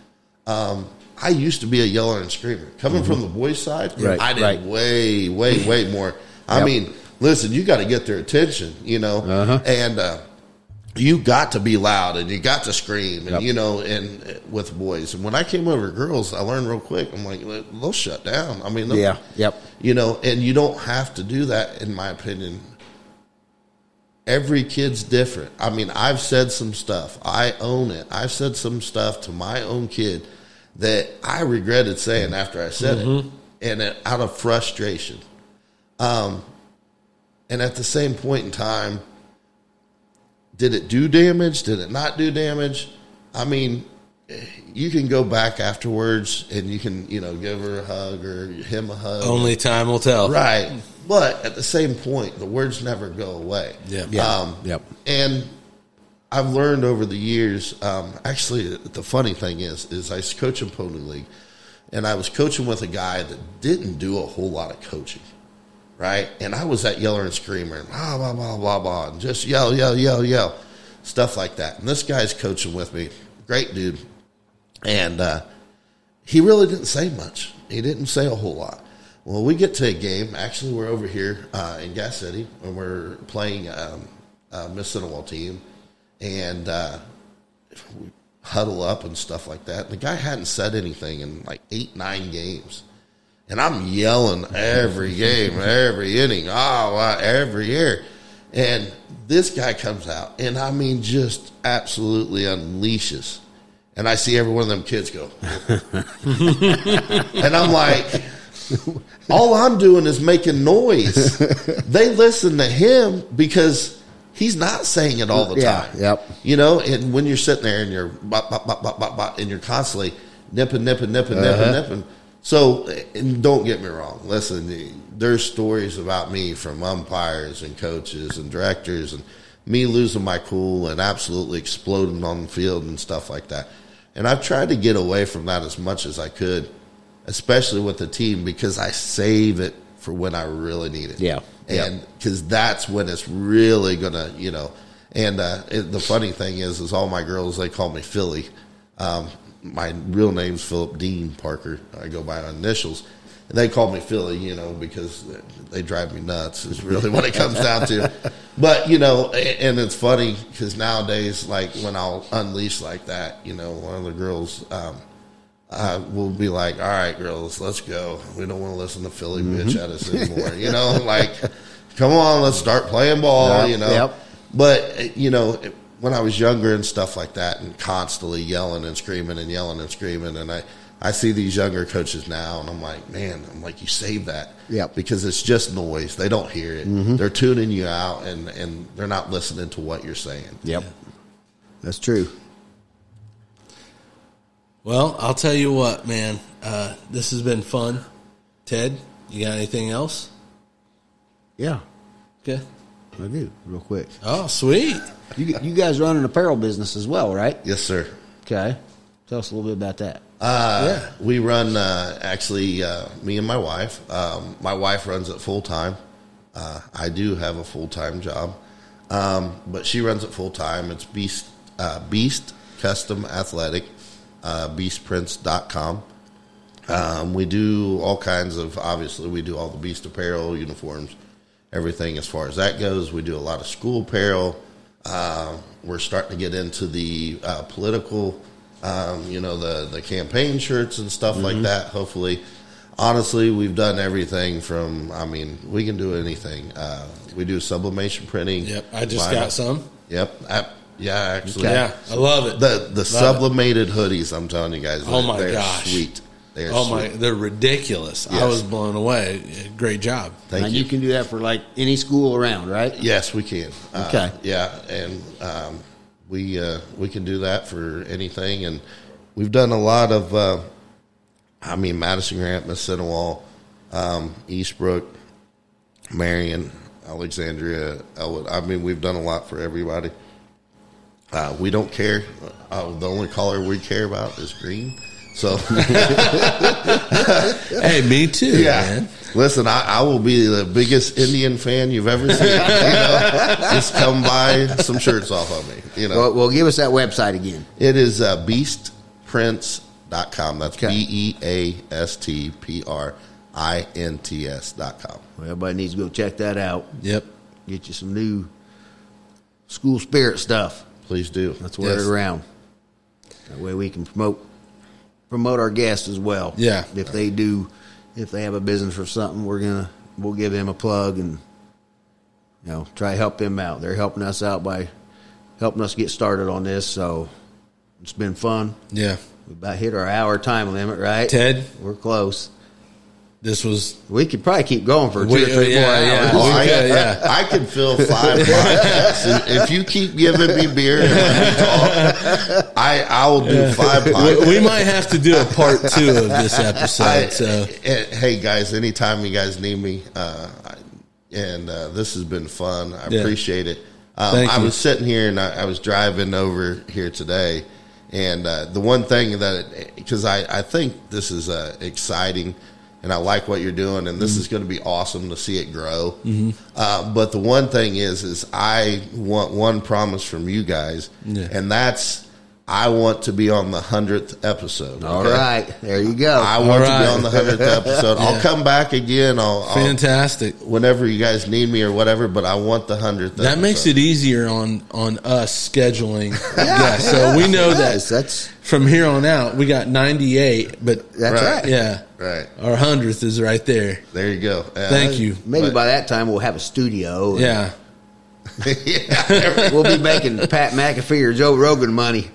I used to be a yeller and screamer. Coming from the boys' side, I did way more. I mean, listen, you got to get their attention, you know, and you got to be loud, and you got to scream, and you know, and with boys. And when I came over to girls, I learned real quick. I'm like, they'll shut down. I mean, you know, and you don't have to do that, in my opinion. Every kid's different. I mean, I've said some stuff. I own it. I've said some stuff to my own kid that I regretted saying after I said it, and it, out of frustration. And at the same point in time, did it do damage? Did it not do damage? I mean, you can go back afterwards, and you can, you know, give her a hug or him a hug. Only time will tell. Right. But at the same point, the words never go away. And I've learned over the years, actually, the funny thing is I was coaching Pony League, and I was coaching with a guy that didn't do a whole lot of coaching. Right? And I was that yeller and screamer, blah, blah, blah, blah, blah, and just yell, yell, yell, yell, stuff like that. And this guy's coaching with me. Great dude. And he really didn't say much. He didn't say a whole lot. Well, we get to a game. Actually, we're over here in Gas City, and we're playing a Mississinawa team. And we huddle up and stuff like that. And the guy hadn't said anything in like 8, 9 games. And I'm yelling every game, every inning, every year. And this guy comes out, and I mean, just absolutely unleashes. And I see every one of them kids go. And I'm like, all I'm doing is making noise. They listen to him because he's not saying it all the time. You know, and when you're sitting there and you're bop, bop, bop, bop, bop, bop, and you're constantly nipping, nipping, nipping, nipping, nipping. So, and don't get me wrong. Listen, there's stories about me from umpires and coaches and directors and me losing my cool and absolutely exploding on the field and stuff like that. And I've tried to get away from that as much as I could, especially with the team, because I save it for when I really need it. And because that's when it's really going to, you know. And the funny thing is all my girls, they call me Philly. My real name's Philip Dean Parker. I go by initials. And they call me Philly, you know, because they drive me nuts is really what it comes down to. But, you know, and it's funny because nowadays, like, when I'll unleash like that, you know, one of the girls will be like, all right, girls, let's go. We don't want to listen to Philly bitch at us anymore. You know, like, come on, let's start playing ball, you know. But, you know, when I was younger and stuff like that, and constantly yelling and screaming and yelling and screaming, and I see these younger coaches now, and I'm like, man, I'm like, you save that. Because it's just noise. They don't hear it. They're tuning you out, and they're not listening to what you're saying. That's true. Well, I'll tell you what, man. This has been fun. Ted, you got anything else? Okay. I do, real quick. Oh, sweet. You guys run an apparel business as well, right? Yes, sir. Okay. Tell us a little bit about that. We run, actually, me and my wife. My wife runs it full-time. I do have a full-time job, but she runs it full-time. It's Beast Custom Athletic, beastprints.com. We do all kinds of, obviously, we do all the Beast apparel, uniforms, everything as far as that goes. We do a lot of school apparel. We're starting to get into the political, the campaign shirts and stuff like that, hopefully. Honestly, we've done everything from, we can do anything. We do sublimation printing. Yep, I just got some. Yep, actually. Yeah, I love it. The sublimated hoodies, I'm telling you guys. Oh, my gosh. They're sweet. They're ridiculous. Yes. I was blown away. Great job. Thank you. You can do that for, any school around, right? Yes, we can. Okay. Yeah, and we can do that for anything. And we've done a lot of... Madison Grant, Missinawa, Eastbrook, Marion, Alexandria, Elwood. We've done a lot for everybody. We don't care. The only color we care about is green. So, hey, me too. Yeah, man. Listen, I will be the biggest Indian fan you've ever seen. Just come buy some shirts off of me. Well, give us that website again. It is beastprints.com. That's BEASTPRINTS.com. Well, everybody needs to go check that out. Yep. Get you some new school spirit stuff. Please do. Let's wear it around. That way we can promote our guests as well. Yeah. If they have a business or something, we'll give them a plug and try to help them out. They're helping us out by helping us get started on this, so it's been fun. Yeah. We about hit our hour time limit, right? Ted? We're close. We could probably keep going for two or three more hours. Yeah. I could fill 5 podcasts. If you keep giving me beer and let me talk, I will do 5 podcasts. We might have to do a part 2 of this episode. Hey, guys, anytime you guys need me, this has been fun. I appreciate it. I was sitting here, and I was driving over here today. And the one thing that, because I think this is exciting, and I like what you're doing, and this is going to be awesome to see it grow. But the one thing is I want one promise from you guys, and that's I want to be on the 100th episode. Okay? All right, there you go. I want to be on the 100th episode. I'll come back again. Fantastic. Whenever you guys need me or whatever, but I want the 100th. That makes it easier on us scheduling. So we know that's from here on out. We got 98, but that's right. Yeah, right. Our 100th is right there. There you go. Thank you. Maybe by that time we'll have a studio. Yeah, we'll be making Pat McAfee or Joe Rogan money.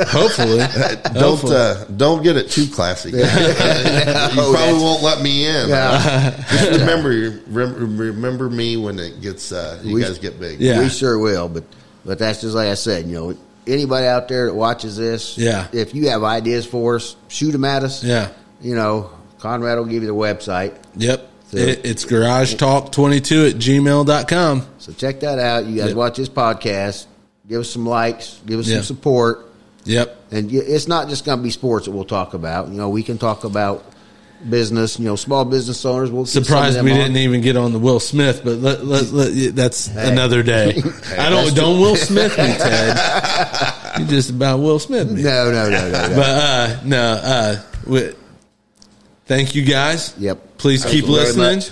Hopefully. Don't get it too classy. You probably won't let me in. Just remember me when it gets guys get big. Yeah. We sure will, but that's just like I said, anybody out there that watches this, if you have ideas for us, shoot them at us. Yeah. Conrad will give you the website. Yep. So it's garagetalk22@gmail.com. So check that out. You guys watch this podcast, give us some likes, give us some support. Yep. And it's not just going to be sports that we'll talk about. We can talk about business, small business owners. We'll surprised we didn't even get on the Will Smith, but that's another day. Don't Will Smith me, Ted. You just about Will Smith me. No. But, thank you guys. Yep. Please keep listening.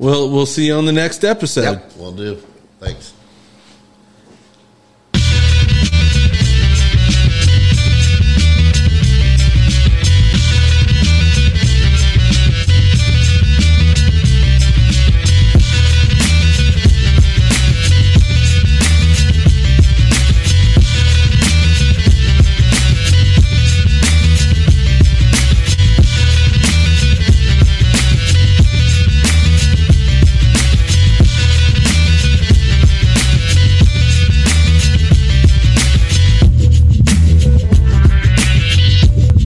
We'll see you on the next episode. Yep. Will do. Thanks.